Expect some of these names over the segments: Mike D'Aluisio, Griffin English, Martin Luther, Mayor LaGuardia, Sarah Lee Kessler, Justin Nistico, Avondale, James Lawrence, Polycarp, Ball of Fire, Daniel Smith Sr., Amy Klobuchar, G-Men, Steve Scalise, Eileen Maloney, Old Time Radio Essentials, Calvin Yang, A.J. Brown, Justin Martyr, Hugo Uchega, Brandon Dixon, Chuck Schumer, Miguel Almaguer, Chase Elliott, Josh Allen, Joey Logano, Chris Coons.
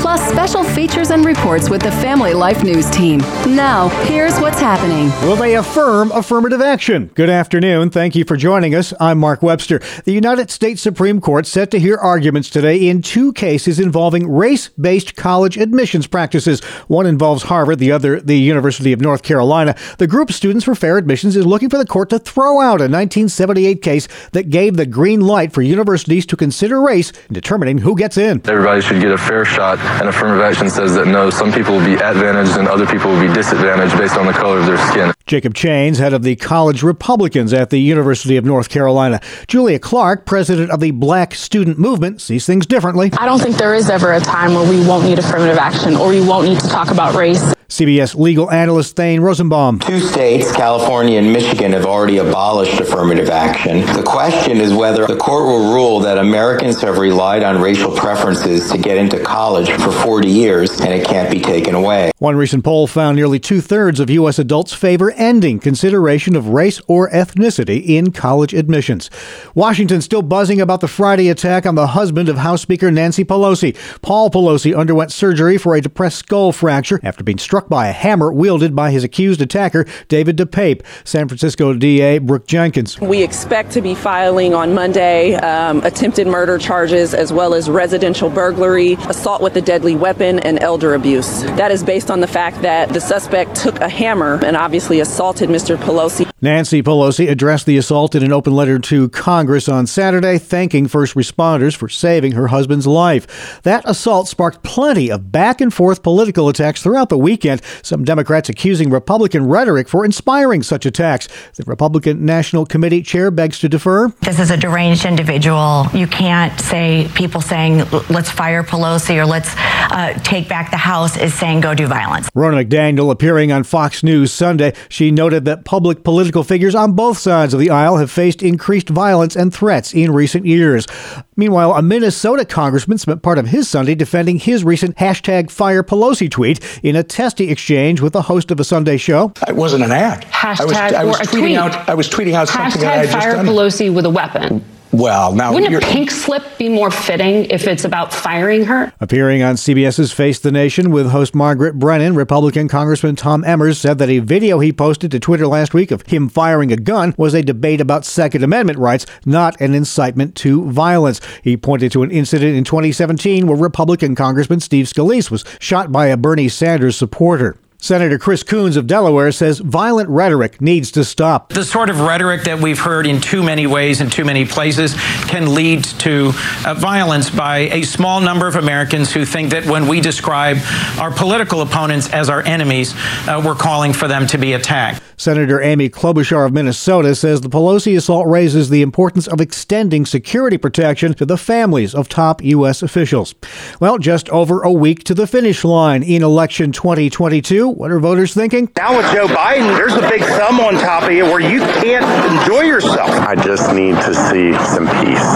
plus special features and reports with the Family Life News team. Now, here's what's happening. Will they affirm affirmative action? Good afternoon. Thank you for joining us. I'm Mark Webster. The United States Supreme Court set to hear arguments today in two cases involving race-based college admissions practices. One involves Harvard, the other the University of North Carolina. The group Students for Fair Admissions is looking for the court to throw out a 1978 case that gave the green light for universities to consider race in determining who gets in. Everybody should get a fair shot, and affirmative action says that no, some people will be advantaged and other people will be disadvantaged based on the color of their skin. Jacob Chains, head of the College Republicans at the University of North Carolina. Julia Clark, president of the Black Student Movement, sees things differently. I don't think there is ever a time where we won't need affirmative action or we won't need to talk about race. CBS legal analyst Thane Rosenbaum. Two states, California and Michigan, have already abolished affirmative action. The question is whether the court will rule that Americans have relied on racial preferences to get into college for 40 years and it can't be taken away. One recent poll found nearly two-thirds of U.S. adults favor ending consideration of race or ethnicity in college admissions. Washington still buzzing about the Friday attack on the husband of House Speaker Nancy Pelosi. Paul Pelosi underwent surgery for a depressed skull fracture after being struck by a hammer wielded by his accused attacker, David DePape. San Francisco DA Brooke Jenkins. We expect to be filing on Monday attempted murder charges as well as residential burglary, assault with a deadly weapon, and elder abuse. That is based on the fact that the suspect took a hammer and obviously assaulted Mr. Pelosi. Nancy Pelosi addressed the assault in an open letter to Congress on Saturday, thanking first responders for saving her husband's life. That assault sparked plenty of back and forth political attacks throughout the weekend. Some Democrats accusing Republican rhetoric for inspiring such attacks. The Republican National Committee chair begs to defer. This is a deranged individual. You can't say people saying, let's fire Pelosi or let's take back the House is saying go do violence. Ronna McDaniel appearing on Fox News Sunday. She noted that public political figures on both sides of the aisle have faced increased violence and threats in recent years. Meanwhile, a Minnesota congressman spent part of his Sunday defending his recent #FirePelosi tweet in a testy exchange with the host of a Sunday show. It wasn't an act. I was tweeting out something that I had just done. #FirePelosi with a weapon. Well, now wouldn't a pink slip be more fitting if it's about firing her? Appearing on CBS's Face the Nation with host Margaret Brennan, Republican Congressman Tom Emmer said that a video he posted to Twitter last week of him firing a gun was a debate about Second Amendment rights, not an incitement to violence. He pointed to an incident in 2017 where Republican Congressman Steve Scalise was shot by a Bernie Sanders supporter. Senator Chris Coons of Delaware says violent rhetoric needs to stop. The sort of rhetoric that we've heard in too many ways in too many places can lead to violence by a small number of Americans who think that when we describe our political opponents as our enemies, we're calling for them to be attacked. Senator Amy Klobuchar of Minnesota says the Pelosi assault raises the importance of extending security protection to the families of top U.S. officials. Well, just over a week to the finish line in election 2022. What are voters thinking? Now with Joe Biden, there's a big thumb on top of you where you can't enjoy yourself. I just need to see some peace,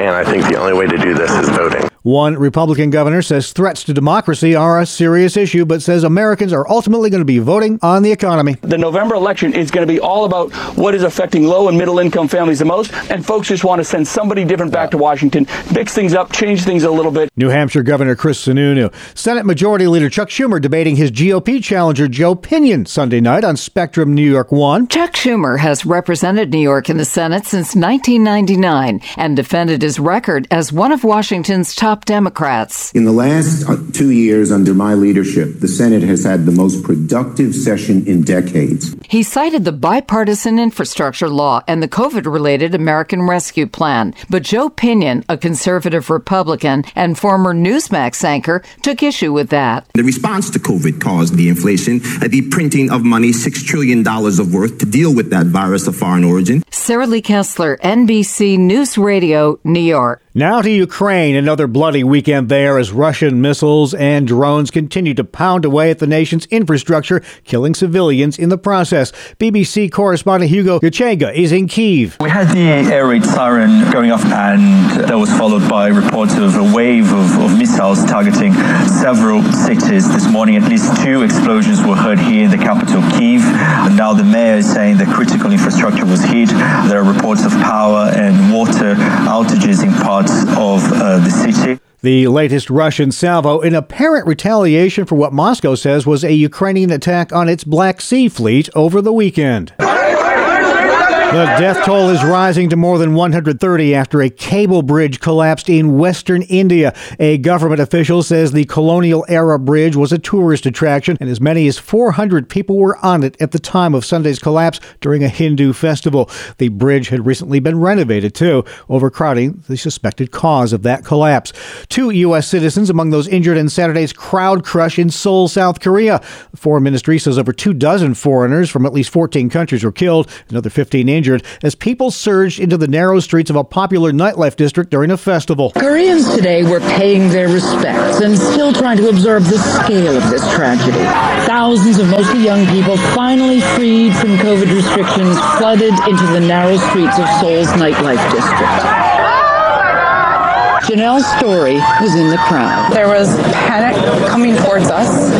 and I think the only way to do this is voting. One Republican governor says threats to democracy are a serious issue, but says Americans are ultimately going to be voting on the economy. The November election is going to be all about what is affecting low and middle income families the most, and folks just want to send somebody different back to Washington, mix things up, change things a little bit. New Hampshire Governor Chris Sununu. Senate Majority Leader Chuck Schumer debating his GOP challenger Joe Pinion Sunday night on Spectrum New York One. Chuck Schumer has represented New York in the Senate since 1999 and defended his record as one of Washington's top Democrats. In the last 2 years under my leadership, the Senate has had the most productive session in decades. He cited the bipartisan infrastructure law and the COVID-related American Rescue Plan. But Joe Pinion, a conservative Republican and former Newsmax anchor, took issue with that. The response to COVID caused the inflation, the printing of money, $6 trillion of worth to deal with that virus of foreign origin. Sarah Lee Kessler, NBC News Radio, New York. Now to Ukraine, another bloody weekend there as Russian missiles and drones continue to pound away at the nation's infrastructure, killing civilians in the process. BBC correspondent Hugo Uchega is in Kyiv. We had the air raid siren going off, and that was followed by reports of a wave of missiles targeting several cities this morning. At least two explosions were heard here in the capital, Kyiv. And now the mayor is saying that critical infrastructure was hit. There are reports of power and water outages in parts of the city. The latest Russian salvo in apparent retaliation for what Moscow says was a Ukrainian attack on its Black Sea fleet over the weekend. The death toll is rising to more than 130 after a cable bridge collapsed in western India. A government official says the colonial-era bridge was a tourist attraction, and as many as 400 people were on it at the time of Sunday's collapse during a Hindu festival. The bridge had recently been renovated, too, overcrowding the suspected cause of that collapse. 2 U.S. citizens among those injured in Saturday's crowd crush in Seoul, South Korea. The Foreign Ministry says over 2 dozen foreigners from at least 14 countries were killed, another 15 injured as people surged into the narrow streets of a popular nightlife district during a festival. Koreans today were paying their respects and still trying to observe the scale of this tragedy. Thousands of mostly young people finally freed from COVID restrictions flooded into the narrow streets of Seoul's nightlife district. Janelle's story was in the crowd. There was panic coming towards us,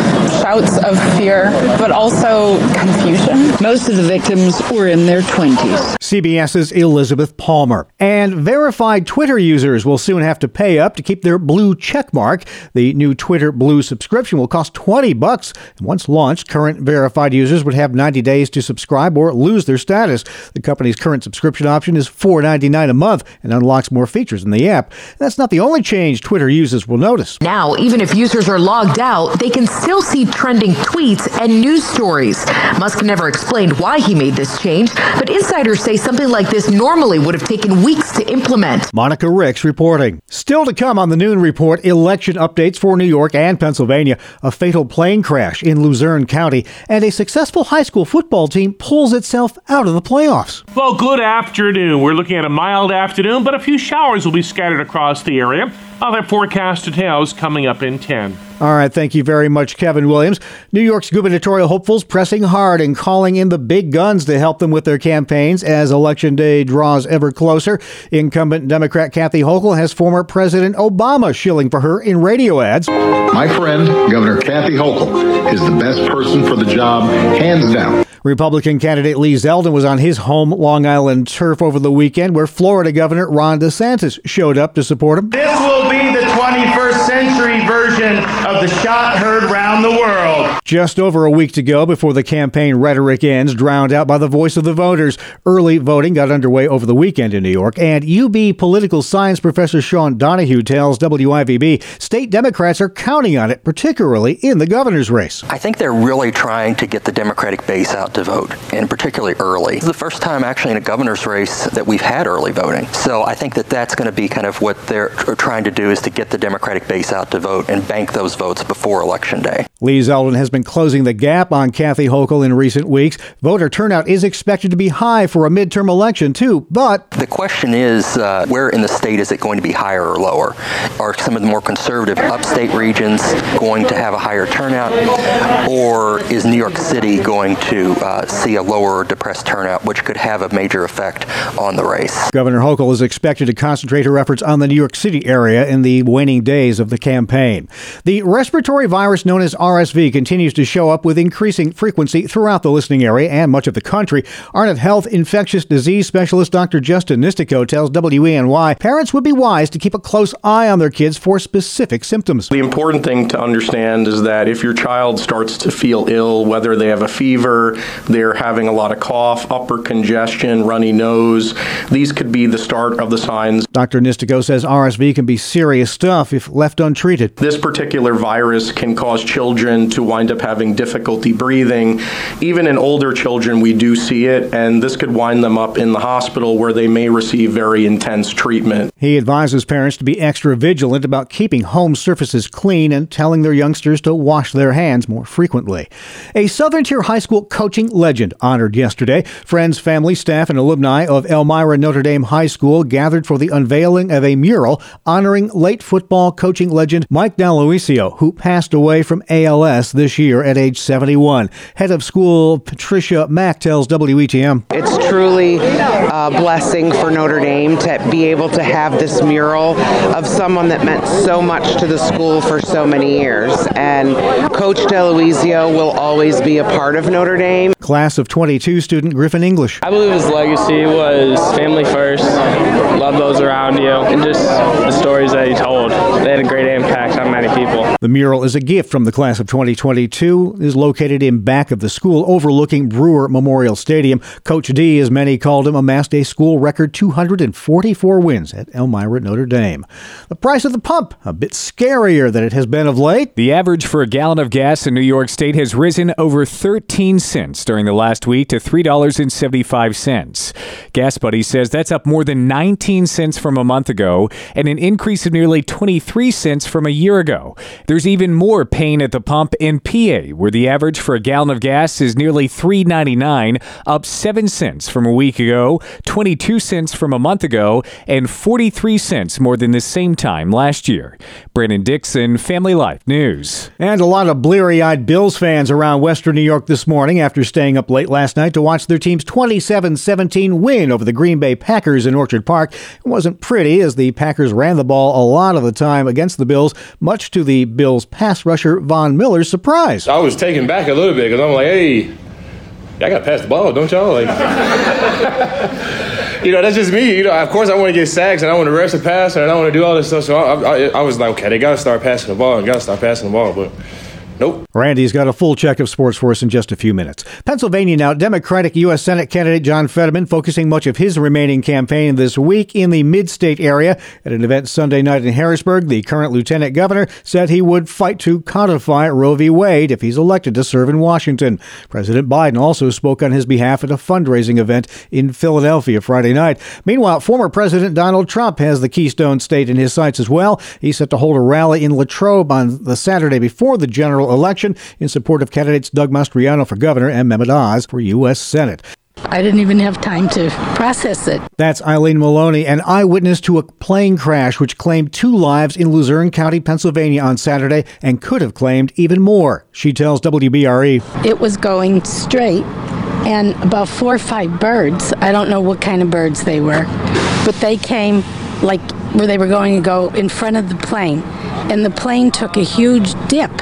shouts of fear, but also confusion. Most of the victims were in their 20s. CBS's Elizabeth Palmer. And verified Twitter users will soon have to pay up to keep their blue checkmark. The new Twitter Blue subscription will cost $20. Once launched, current verified users would have 90 days to subscribe or lose their status. The company's current subscription option is $4.99 a month and unlocks more features in the app. That's not the only change Twitter users will notice. Now, even if users are logged out, they can still see trending tweets and news stories. Musk never explained why he made this change, but insiders say something like this normally would have taken weeks to implement. Monica Ricks reporting. Still to come on the Noon Report, election updates for New York and Pennsylvania, a fatal plane crash in Luzerne County, and a successful high school football team pulls itself out of the playoffs. Well, good afternoon. We're looking at a mild afternoon, but a few showers will be scattered across the area. Other forecast details coming up in 10. All right. Thank you very much, Kevin Williams. New York's gubernatorial hopefuls pressing hard and calling in the big guns to help them with their campaigns as Election Day draws ever closer. Incumbent Democrat Kathy Hochul has former President Obama shilling for her in radio ads. My friend, Governor Kathy Hochul, is the best person for the job, hands down. Republican candidate Lee Zeldin was on his home Long Island turf over the weekend, where Florida Governor Ron DeSantis showed up to support him. This will be the 21st century version of the shot heard round the world. Just over a week to go before the campaign rhetoric ends, drowned out by the voice of the voters. Early voting got underway over the weekend in New York, and UB political science professor Sean Donahue tells WIVB state Democrats are counting on it, particularly in the governor's race. I think they're really trying to get the Democratic base out to vote, and particularly early. This is the first time actually in a governor's race that we've had early voting. So I think that's going to be kind of what they're trying to do, is to get the Democratic base out to vote and bank those votes before Election Day. Lee Zeldin has been closing the gap on Kathy Hochul in recent weeks. Voter turnout is expected to be high for a midterm election too, but the question is, where in the state is it going to be higher or lower? Are some of the more conservative upstate regions going to have a higher turnout, or is New York City going to see a lower or depressed turnout, which could have a major effect on the race? Governor Hochul is expected to concentrate her efforts on the New York City area in the waning days of the campaign. The respiratory virus known as RSV continues to show up with increasing frequency throughout the listening area and much of the country. Arnett Health infectious disease specialist Dr. Justin Nistico tells WENY parents would be wise to keep a close eye on their kids for specific symptoms. The important thing to understand is that if your child starts to feel ill, whether they have a fever, they're having a lot of cough, upper congestion, runny nose, these could be the start of the signs. Dr. Nistico says RSV can be serious stuff if left untreated. This particular virus can cause children children to wind up having difficulty breathing. Even in older children, we do see it, and this could wind them up in the hospital where they may receive very intense treatment. He advises parents to be extra vigilant about keeping home surfaces clean and telling their youngsters to wash their hands more frequently. A Southern Tier high school coaching legend honored yesterday. Friends, family, staff, and alumni of Elmira Notre Dame High School gathered for the unveiling of a mural honoring late football coaching legend Mike D'Aluisio, who passed away from ALS this year at age 71. Head of school Patricia Mack tells WETM. It's truly a blessing for Notre Dame to be able to have this mural of someone that meant so much to the school for so many years. And Coach D'Aluisio will always be a part of Notre Dame. Class of 22 student Griffin English. I believe his legacy was family first, love those around you, and just the stories that he told. They had a great impact on many people. The mural is a gift from the class of 2022, is located in back of the school overlooking Brewer Memorial Stadium. Coach D, as many called him, amassed a school record 244 wins at Elmira Notre Dame. The price of the pump, a bit scarier than it has been of late. The average for a gallon of gas in New York State has risen over 13 cents during the last week to $3.75. Gas Buddy says that's up more than 19 cents from a month ago and an increase of nearly 23 cents from a year ago. There's even more pain at the pump in PA, where the average for a gallon of gas is nearly $3.99, up 7 cents from a week ago, 22 cents from a month ago, and 43 cents more than the same time last year. Brandon Dixon, Family Life News. And a lot of bleary-eyed Bills fans around Western New York this morning after staying up late last night to watch their team's 27-17 win over the Green Bay Packers in Orchard Park. It wasn't pretty, as the Packers ran the ball a lot of the time against the Bills, much to the Bills pass rusher Von Miller's surprise. I was taken back a little bit because I'm like, hey, I got to pass the ball, don't y'all? Like, you know, that's just me. You know, of course I want to get sacks and I want to rush the pass and I want to do all this stuff. So I was like, okay, they got to start passing the ball. But nope. Randy's got a full check of sports for us in just a few minutes. Pennsylvania now. Democratic U.S. Senate candidate John Fetterman focusing much of his remaining campaign this week in the mid-state area. At an event Sunday night in Harrisburg, the current lieutenant governor said he would fight to codify Roe v. Wade if he's elected to serve in Washington. President Biden also spoke on his behalf at a fundraising event in Philadelphia Friday night. Meanwhile, former President Donald Trump has the Keystone State in his sights as well. He's set to hold a rally in Latrobe on the Saturday before the general election in support of candidates Doug Mastriano for governor and Mehmet Oz for U.S. Senate. I didn't even have time to process it. That's Eileen Maloney, an eyewitness to a plane crash which claimed 2 lives in Luzerne County, Pennsylvania on Saturday and could have claimed even more. She tells WBRE. It was going straight and about 4 or 5 birds, I don't know what kind of birds they were, but they came like where they were going to go in front of the plane, and the plane took a huge dip.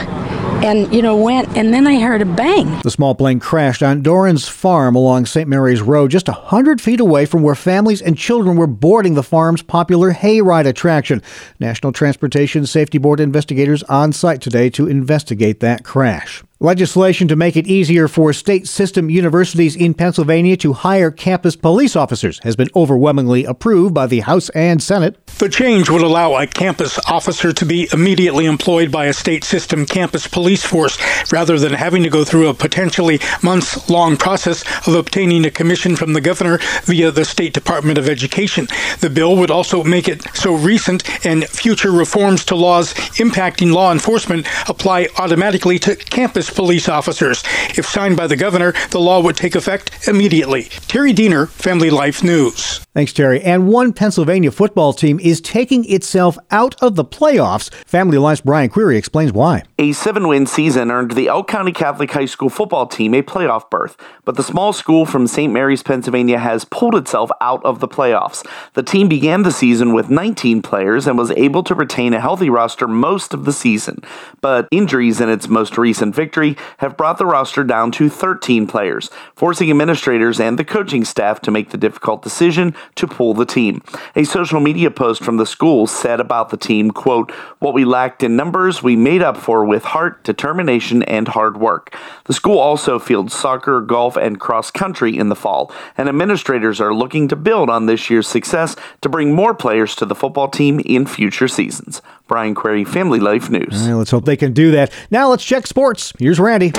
And, you know, went, and then I heard a bang. The small plane crashed on Doran's Farm along St. Mary's Road, just 100 feet away from where families and children were boarding the farm's popular hayride attraction. National Transportation Safety Board investigators on site today to investigate that crash. Legislation to make it easier for state system universities in Pennsylvania to hire campus police officers has been overwhelmingly approved by the House and Senate. The change would allow a campus officer to be immediately employed by a state system campus police force, rather than having to go through a potentially months-long process of obtaining a commission from the governor via the State Department of Education. The bill would also make it so recent and future reforms to laws impacting law enforcement apply automatically to campus police officers. If signed by the governor, the law would take effect immediately. Terry Diener, Family Life News. Thanks, Terry. And one Pennsylvania football team is taking itself out of the playoffs. Family Life's Brian Query explains why. A 7-win season earned the Elk County Catholic High School football team a playoff berth, but the small school from St. Mary's, Pennsylvania has pulled itself out of the playoffs. The team began the season with 19 players and was able to retain a healthy roster most of the season, but injuries in its most recent victory victory have brought the roster down to 13 players, forcing administrators and the coaching staff to make the difficult decision to pull the team. A social media post from the school said about the team, quote, "What we lacked in numbers, we made up for with heart, determination, and hard work." The school also fields soccer, golf, and cross country in the fall, and administrators are looking to build on this year's success to bring more players to the football team in future seasons. Brian Query, Family Life News. All right, let's hope they can do that. Now let's check sports. Here's Randy.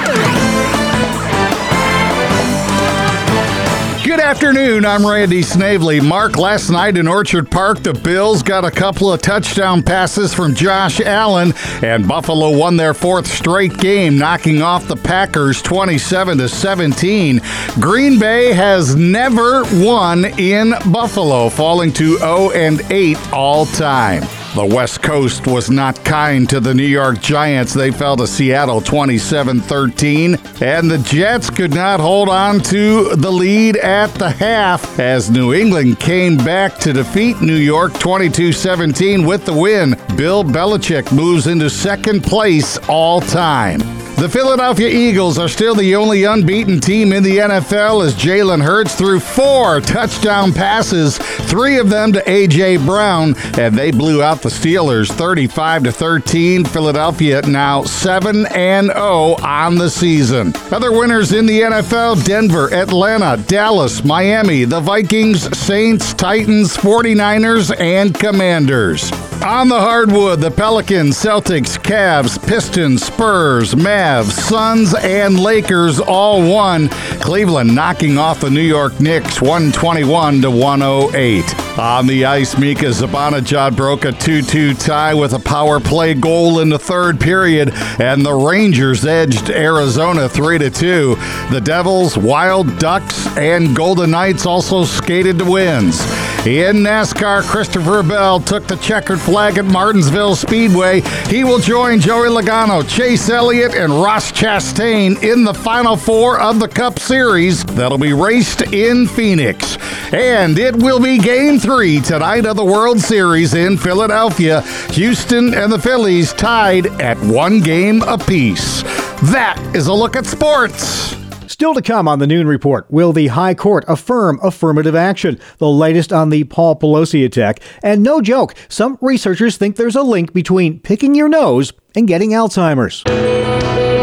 Good afternoon, I'm Randy Snavely. Mark, last night in Orchard Park, the Bills got a couple of touchdown passes from Josh Allen, and Buffalo won their fourth straight game, knocking off the Packers 27-17. Green Bay has never won in Buffalo, falling to 0-8 all time. The West Coast was not kind to the New York Giants. They fell to Seattle 27-13, and the Jets could not hold on to the lead at the half as New England came back to defeat New York 22-17 with the win. Bill Belichick moves into second place all time. The Philadelphia Eagles are still the only unbeaten team in the NFL as Jalen Hurts threw four touchdown passes, three of them to A.J. Brown, and they blew out the Steelers 35-13. Philadelphia now 7-0 on the season. Other winners in the NFL, Denver, Atlanta, Dallas, Miami, the Vikings, Saints, Titans, 49ers, and Commanders. On the hardwood, the Pelicans, Celtics, Cavs, Pistons, Spurs, Mavs, Suns, and Lakers all won. Cleveland knocking off the New York Knicks 121-108. On the ice, Mika Zibanejad broke a 2-2 tie with a power play goal in the third period, and the Rangers edged Arizona 3-2. The Devils, Wild Ducks, and Golden Knights also skated to wins. In NASCAR, Christopher Bell took the checkered flag at Martinsville Speedway. He will join Joey Logano, Chase Elliott, and Ross Chastain in the Final Four of the Cup Series that'll be raced in Phoenix. And it will be Game 3 tonight of the World Series in Philadelphia. Houston and the Phillies tied at one game apiece. That is a look at sports. Still to come on the Noon Report, will the High Court affirm affirmative action? The latest on the Paul Pelosi attack. And no joke, some researchers think there's a link between picking your nose and getting Alzheimer's.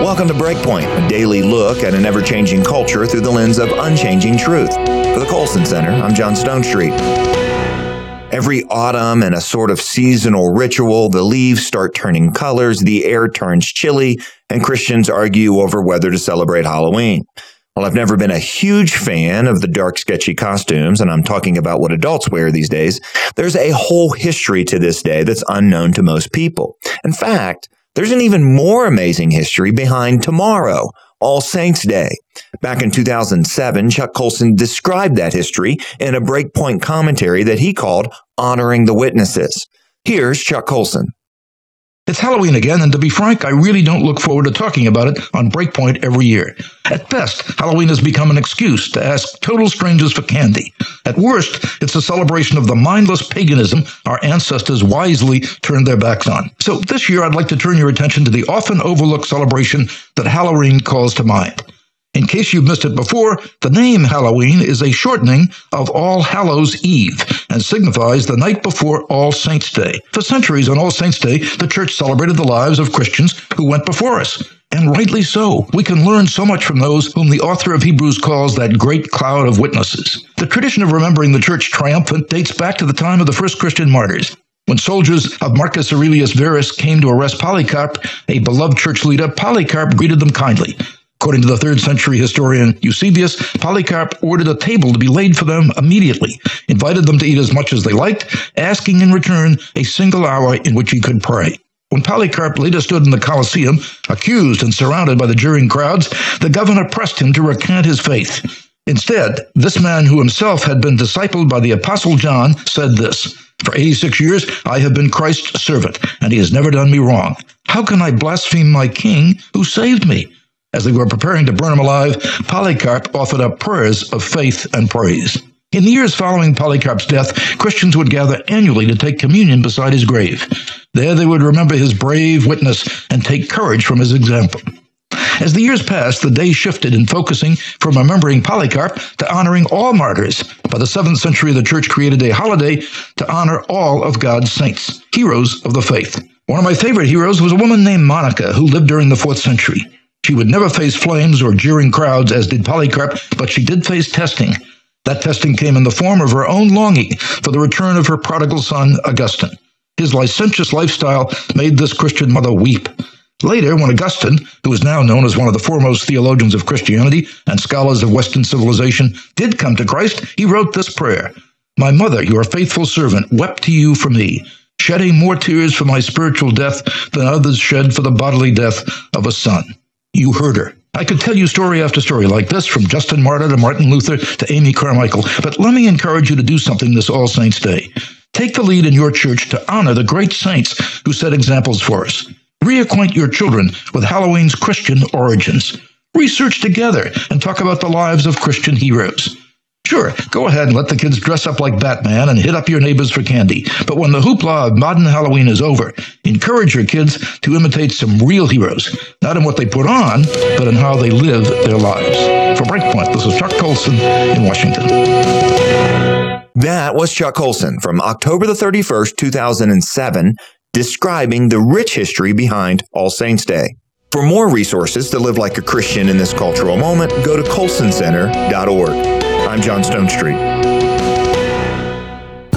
Welcome to Breakpoint, a daily look at an ever-changing culture through the lens of unchanging truth. For the Colson Center, I'm John Stone Street. Every autumn, in a sort of seasonal ritual, the leaves start turning colors, the air turns chilly, and Christians argue over whether to celebrate Halloween. Well, I've never been a huge fan of the dark, sketchy costumes, and I'm talking about what adults wear these days. There's a whole history to this day that's unknown to most people. In fact, there's an even more amazing history behind tomorrow, All Saints Day. Back in 2007, Chuck Colson described that history in a Breakpoint commentary that he called Honoring the Witnesses. Here's Chuck Colson. It's Halloween again, and to be frank, I really don't look forward to talking about it on Breakpoint every year. At best, Halloween has become an excuse to ask total strangers for candy. At worst, it's a celebration of the mindless paganism our ancestors wisely turned their backs on. So this year, I'd like to turn your attention to the often overlooked celebration that Halloween calls to mind. In case you've missed it before, the name Halloween is a shortening of All Hallows' Eve and signifies the night before All Saints' Day. For centuries on All Saints' Day, the Church celebrated the lives of Christians who went before us. And rightly so. We can learn so much from those whom the author of Hebrews calls that great cloud of witnesses. The tradition of remembering the Church triumphant dates back to the time of the first Christian martyrs. When soldiers of Marcus Aurelius Verus came to arrest Polycarp, a beloved church leader, Polycarp greeted them kindly. According to the 3rd century historian Eusebius, Polycarp ordered a table to be laid for them immediately, invited them to eat as much as they liked, asking in return a single hour in which he could pray. When Polycarp later stood in the Colosseum, accused and surrounded by the jeering crowds, the governor pressed him to recant his faith. Instead, this man who himself had been discipled by the Apostle John said this, "For 86 years I have been Christ's servant, and he has never done me wrong. How can I blaspheme my king who saved me?" As they were preparing to burn him alive, Polycarp offered up prayers of faith and praise. In the years following Polycarp's death, Christians would gather annually to take communion beside his grave. There they would remember his brave witness and take courage from his example. As the years passed, the day shifted in focusing from remembering Polycarp to honoring all martyrs. By the 7th century, the Church created a holiday to honor all of God's saints, heroes of the faith. One of my favorite heroes was a woman named Monica, who lived during the 4th century. She would never face flames or jeering crowds, as did Polycarp, but she did face testing. That testing came in the form of her own longing for the return of her prodigal son, Augustine. His licentious lifestyle made this Christian mother weep. Later, when Augustine, who is now known as one of the foremost theologians of Christianity and scholars of Western civilization, did come to Christ, he wrote this prayer: "My mother, your faithful servant, wept to you for me, shedding more tears for my spiritual death than others shed for the bodily death of a son." You heard her. I could tell you story after story like this, from Justin Martyr to Martin Luther to Amy Carmichael, but let me encourage you to do something this All Saints Day. Take the lead in your church to honor the great saints who set examples for us. Reacquaint your children with Halloween's Christian origins. Research together and talk about the lives of Christian heroes. Sure, go ahead and let the kids dress up like Batman and hit up your neighbors for candy. But when the hoopla of modern Halloween is over, encourage your kids to imitate some real heroes, not in what they put on, but in how they live their lives. For Breakpoint, this is Chuck Colson in Washington. That was Chuck Colson from October the 31st, 2007, describing the rich history behind All Saints Day. For more resources to live like a Christian in this cultural moment, go to colsoncenter.org. I'm John Stone Street.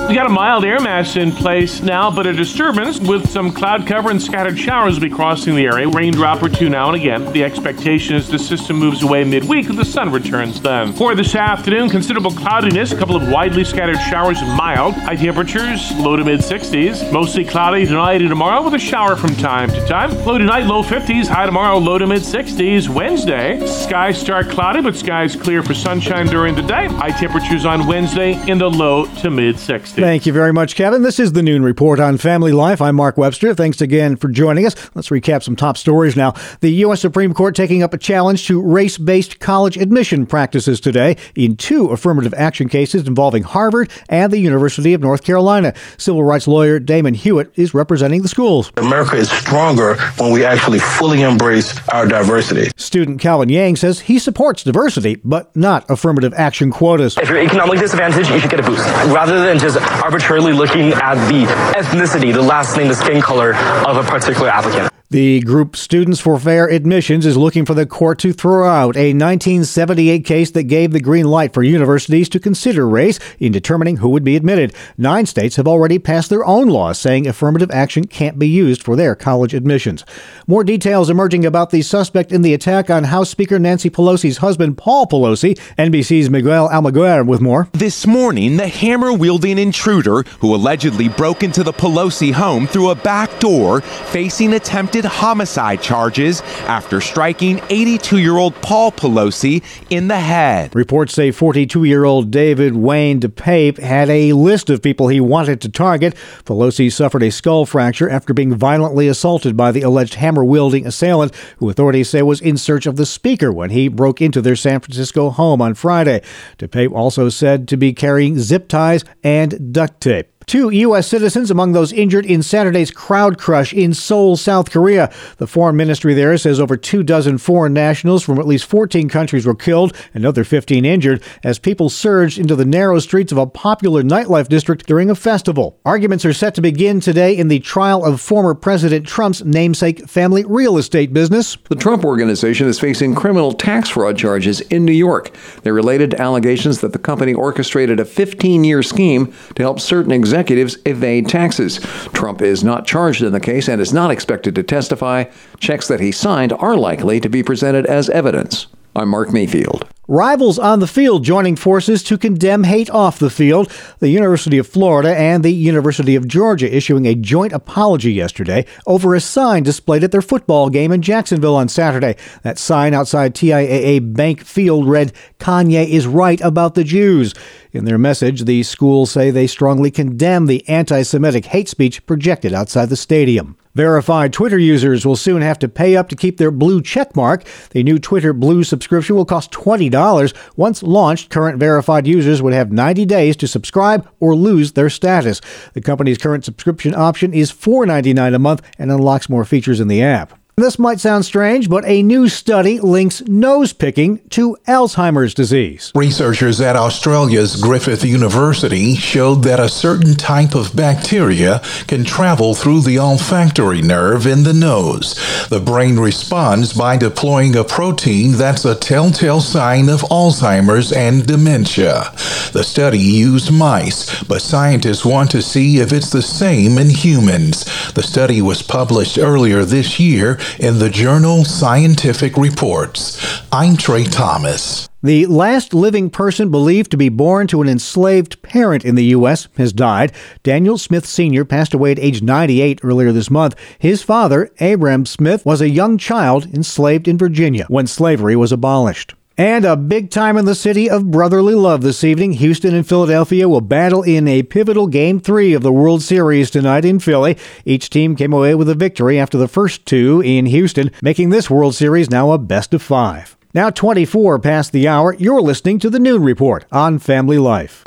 We got a mild air mass in place now, but a disturbance with some cloud cover and scattered showers will be crossing the area. Raindrop or two now and again. The expectation is the system moves away midweek and the sun returns then. For this afternoon, considerable cloudiness, a couple of widely scattered showers, mild. High temperatures, low to mid-60s. Mostly cloudy tonight and tomorrow with a shower from time to time. Low tonight, low 50s. High tomorrow, low to mid-60s. Wednesday, skies start cloudy, but skies clear for sunshine during the day. High temperatures on Wednesday in the low to mid-60s. Thank you very much, Kevin. This is the Noon Report on Family Life. I'm Mark Webster. Thanks again for joining us. Let's recap some top stories now. The U.S. Supreme Court taking up a challenge to race-based college admission practices today in two affirmative action cases involving Harvard and the University of North Carolina. Civil rights lawyer Damon Hewitt is representing the schools. America is stronger when we actually fully embrace our diversity. Student Calvin Yang says he supports diversity, but not affirmative action quotas. If you're economically disadvantaged, you should get a boost. Rather than just arbitrarily looking at the ethnicity, the last name, the skin color of a particular applicant. The group Students for Fair Admissions is looking for the court to throw out a 1978 case that gave the green light for universities to consider race in determining who would be admitted. 9 states have already passed their own laws saying affirmative action can't be used for their college admissions. More details emerging about the suspect in the attack on House Speaker Nancy Pelosi's husband, Paul Pelosi. NBC's Miguel Almaguer with more. This morning, the hammer-wielding intruder who allegedly broke into the Pelosi home through a back door, facing attempted homicide charges after striking 82-year-old Paul Pelosi in the head. Reports say 42-year-old David Wayne DePape had a list of people he wanted to target. Pelosi suffered a skull fracture after being violently assaulted by the alleged hammer-wielding assailant, who authorities say was in search of the speaker when he broke into their San Francisco home on Friday. DePape also said to be carrying zip ties and duct tape. 2 U.S. citizens among those injured in Saturday's crowd crush in Seoul, South Korea. The foreign ministry there says over 24 foreign nationals from at least 14 countries were killed, another 15 injured, as people surged into the narrow streets of a popular nightlife district during a festival. Arguments are set to begin today in the trial of former President Trump's namesake family real estate business. The Trump Organization is facing criminal tax fraud charges in New York. They're related to allegations that the company orchestrated a 15-year scheme to help certain executives evade taxes. Trump is not charged in the case and is not expected to testify. Checks that he signed are likely to be presented as evidence. I'm Mark Mayfield. Rivals on the field joining forces to condemn hate off the field. The University of Florida and the University of Georgia issuing a joint apology yesterday over a sign displayed at their football game in Jacksonville on Saturday. That sign outside TIAA Bank Field read, "Kanye is right about the Jews." In their message, the schools say they strongly condemn the anti-Semitic hate speech projected outside the stadium. Verified Twitter users will soon have to pay up to keep their blue checkmark. The new Twitter Blue subscription will cost $20. Once launched, current verified users would have 90 days to subscribe or lose their status. The company's current subscription option is $4.99 a month and unlocks more features in the app. This might sound strange, but a new study links nose-picking to Alzheimer's disease. Researchers at Australia's Griffith University showed that a certain type of bacteria can travel through the olfactory nerve in the nose. The brain responds by deploying a protein that's a telltale sign of Alzheimer's and dementia. The study used mice, but scientists want to see if it's the same in humans. The study was published earlier this year in the journal Scientific Reports. I'm Trey Thomas. The last living person believed to be born to an enslaved parent in the U.S. has died. Daniel Smith Sr. passed away at age 98 earlier this month. His father, Abram Smith, was a young child enslaved in Virginia when slavery was abolished. And a big time in the city of brotherly love this evening. Houston and Philadelphia will battle in a pivotal Game 3 of the World Series tonight in Philly. Each team came away with a victory after the first two in Houston, making this World Series now a best of five. Now 24 past the hour, you're listening to The Noon Report on Family Life.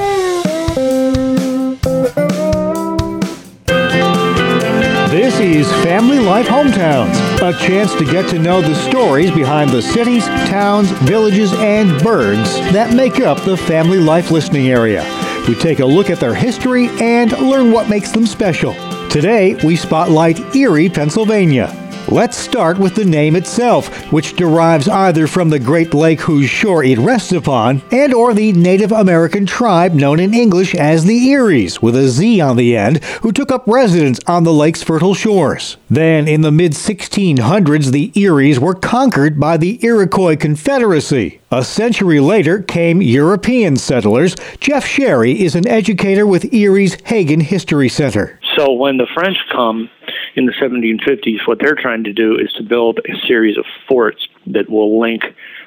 This is Family Life Hometowns, a chance to get to know the stories behind the cities, towns, villages, and burgs that make up the Family Life listening area. We take a look at their history and learn what makes them special. Today, we spotlight Erie, Pennsylvania. Let's start with the name itself, which derives either from the Great Lake whose shore it rests upon, and or the Native American tribe known in English as the Eries, with a Z on the end, who took up residence on the lake's fertile shores. Then, in the mid-1600s, the Eries were conquered by the Iroquois Confederacy. A century later came European settlers. Jeff Sherry is an educator with Erie's Hagen History Center. So when the French come in the 1750s, what they're trying to do is to build a series of forts that will link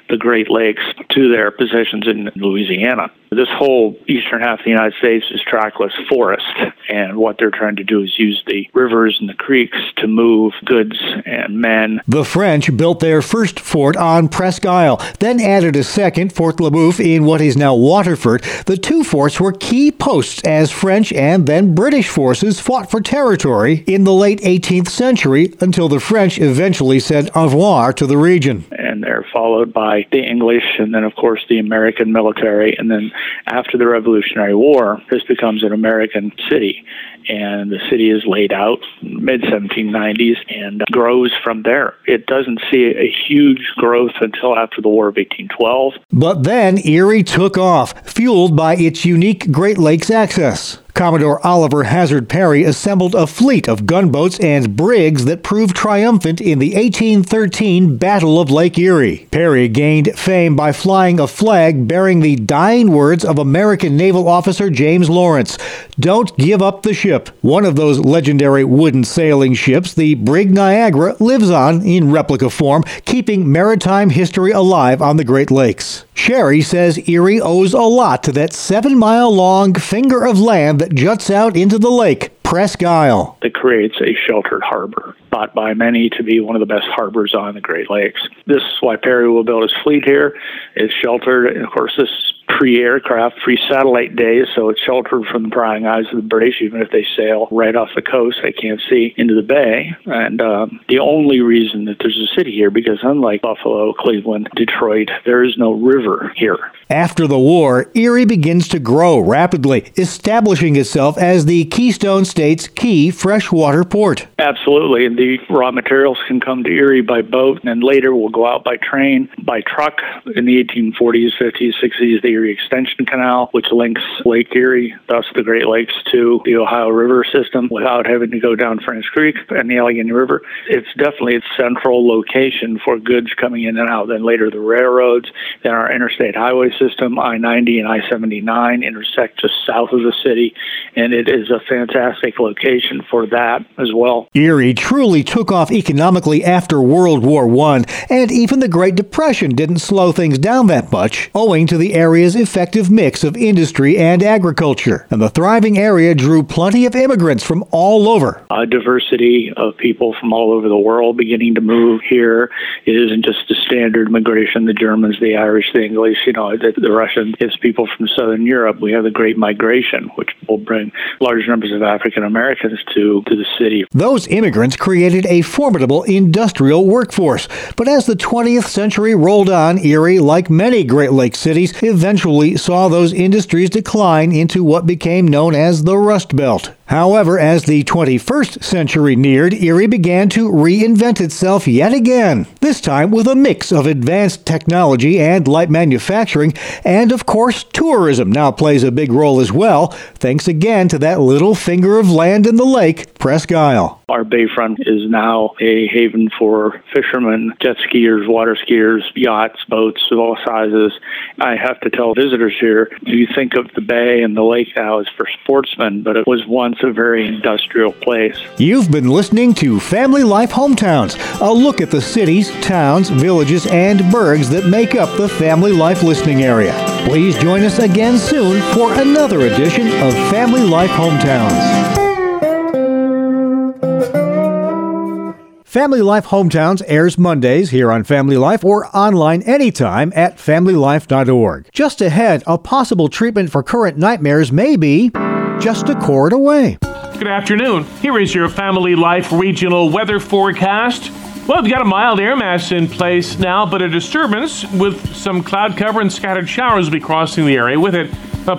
the Great Lakes to their positions in Louisiana. This whole eastern half of the United States is trackless forest, and what they're trying to do is use the rivers and the creeks to move goods and men. The French built their first fort on Presque Isle, then added a second, Fort Laubeuf, in what is now Waterford. The two forts were key posts as French and then British forces fought for territory in the late 18th century until the French eventually said au revoir to the region. And they're followed by the English and then, of course, the American military. And then after the Revolutionary War, this becomes an American city. And the city is laid out mid-1790s and grows from there. It doesn't see a huge growth until after the War of 1812. But then Erie took off, fueled by its unique Great Lakes access. Commodore Oliver Hazard Perry assembled a fleet of gunboats and brigs that proved triumphant in the 1813 Battle of Lake Erie. Perry gained fame by flying a flag bearing the dying words of American naval officer James Lawrence, "Don't give up the ship." One of those legendary wooden sailing ships, the Brig Niagara, lives on in replica form, keeping maritime history alive on the Great Lakes. Sherry says Erie owes a lot to that 7-mile-long finger of land that juts out into the lake, Presque Isle. It creates a sheltered harbor, thought by many to be one of the best harbors on the Great Lakes. This is why Perry will build his fleet here. It's sheltered, and of course this is pre-aircraft, pre-satellite days, so it's sheltered from the prying eyes of the British. Even if they sail right off the coast, they can't see into the bay. And the only reason that there's a city here, because unlike Buffalo, Cleveland, Detroit, there is no river here. After the war, Erie begins to grow rapidly, establishing itself as the Keystone State's key freshwater port. Absolutely. The raw materials can come to Erie by boat, and later will go out by train, by truck. In the 1840s, 50s, 60s, the Extension Canal, which links Lake Erie, thus the Great Lakes, to the Ohio River system without having to go down French Creek and the Allegheny River. It's definitely its central location for goods coming in and out. Then later the railroads, then our interstate highway system, I-90 and I-79 intersect just south of the city, and it is a fantastic location for that as well. Erie truly took off economically after World War I, and even the Great Depression didn't slow things down that much, owing to the area's effective mix of industry and agriculture. And the thriving area drew plenty of immigrants from all over. A diversity of people from all over the world beginning to move here. It isn't just the standard migration, the Germans, the Irish, the English. You know, that the Russian is people from Southern Europe. We have the Great Migration, which will bring large numbers of African Americans to the city. Those immigrants created a formidable industrial workforce. But as the 20th century rolled on, Erie, like many Great Lakes cities, eventually saw those industries decline into what became known as the Rust Belt. However, as the 21st century neared, Erie began to reinvent itself yet again, this time with a mix of advanced technology and light manufacturing, and of course tourism now plays a big role as well, thanks again to that little finger of land in the lake, Presque Isle. Our bayfront is now a haven for fishermen, jet skiers, water skiers, yachts, boats of all sizes. I have to tell visitors here, you think of the bay and the lake now as for sportsmen, but it was once a very industrial place. You've been listening to Family Life Hometowns, a look at the cities, towns, villages, and burgs that make up the Family Life listening area. Please join us again soon for another edition of Family Life Hometowns. Family Life Hometowns airs Mondays here on Family Life or online anytime at familylife.org. Just ahead, a possible treatment for current nightmares may be just a cord away. Good afternoon. Here is your Family Life regional weather forecast. Well, we've got a mild air mass in place now, but a disturbance with some cloud cover and scattered showers will be crossing the area with it.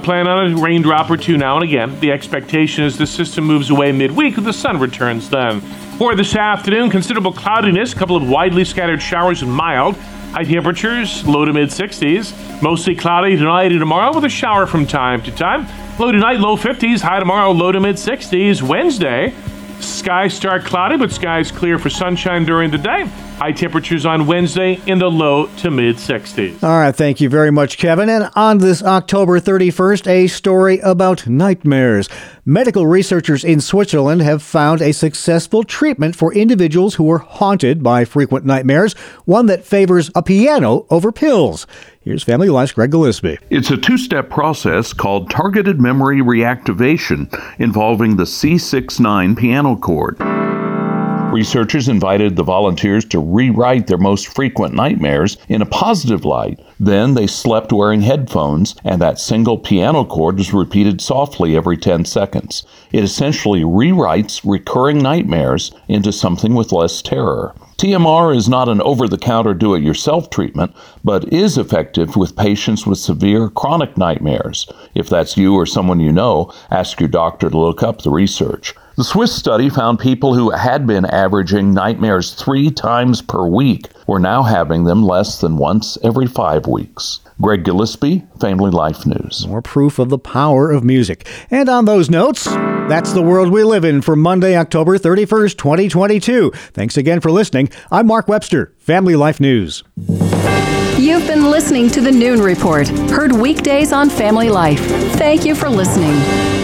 Plan on a raindrop or two now and again. The expectation is the system moves away midweek and the sun returns then. For this afternoon, considerable cloudiness, a couple of widely scattered showers and mild. High temperatures, low to mid-60s. Mostly cloudy tonight and tomorrow with a shower from time to time. Low tonight, low 50s. High tomorrow, low to mid-60s. Wednesday, skies start cloudy, but skies clear for sunshine during the day. High temperatures on Wednesday in the low to mid-60s. All right, thank you very much, Kevin. And on this October 31st, a story about nightmares. Medical researchers in Switzerland have found a successful treatment for individuals who are haunted by frequent nightmares, one that favors a piano over pills. Here's Family Life's Greg Gillespie. It's a two-step process called targeted memory reactivation involving the C69 piano chord. Researchers invited the volunteers to rewrite their most frequent nightmares in a positive light. Then they slept wearing headphones, and that single piano chord was repeated softly every 10 seconds. It essentially rewrites recurring nightmares into something with less terror. TMR is not an over-the-counter do-it-yourself treatment, but is effective with patients with severe chronic nightmares. If that's you or someone you know, ask your doctor to look up the research. The Swiss study found people who had been averaging nightmares 3 times per week were now having them less than once every 5 weeks. Greg Gillespie, Family Life News. More proof of the power of music. And on those notes, that's the world we live in for Monday, October 31st, 2022. Thanks again for listening. I'm Mark Webster, Family Life News. You've been listening to The Noon Report, heard weekdays on Family Life. Thank you for listening.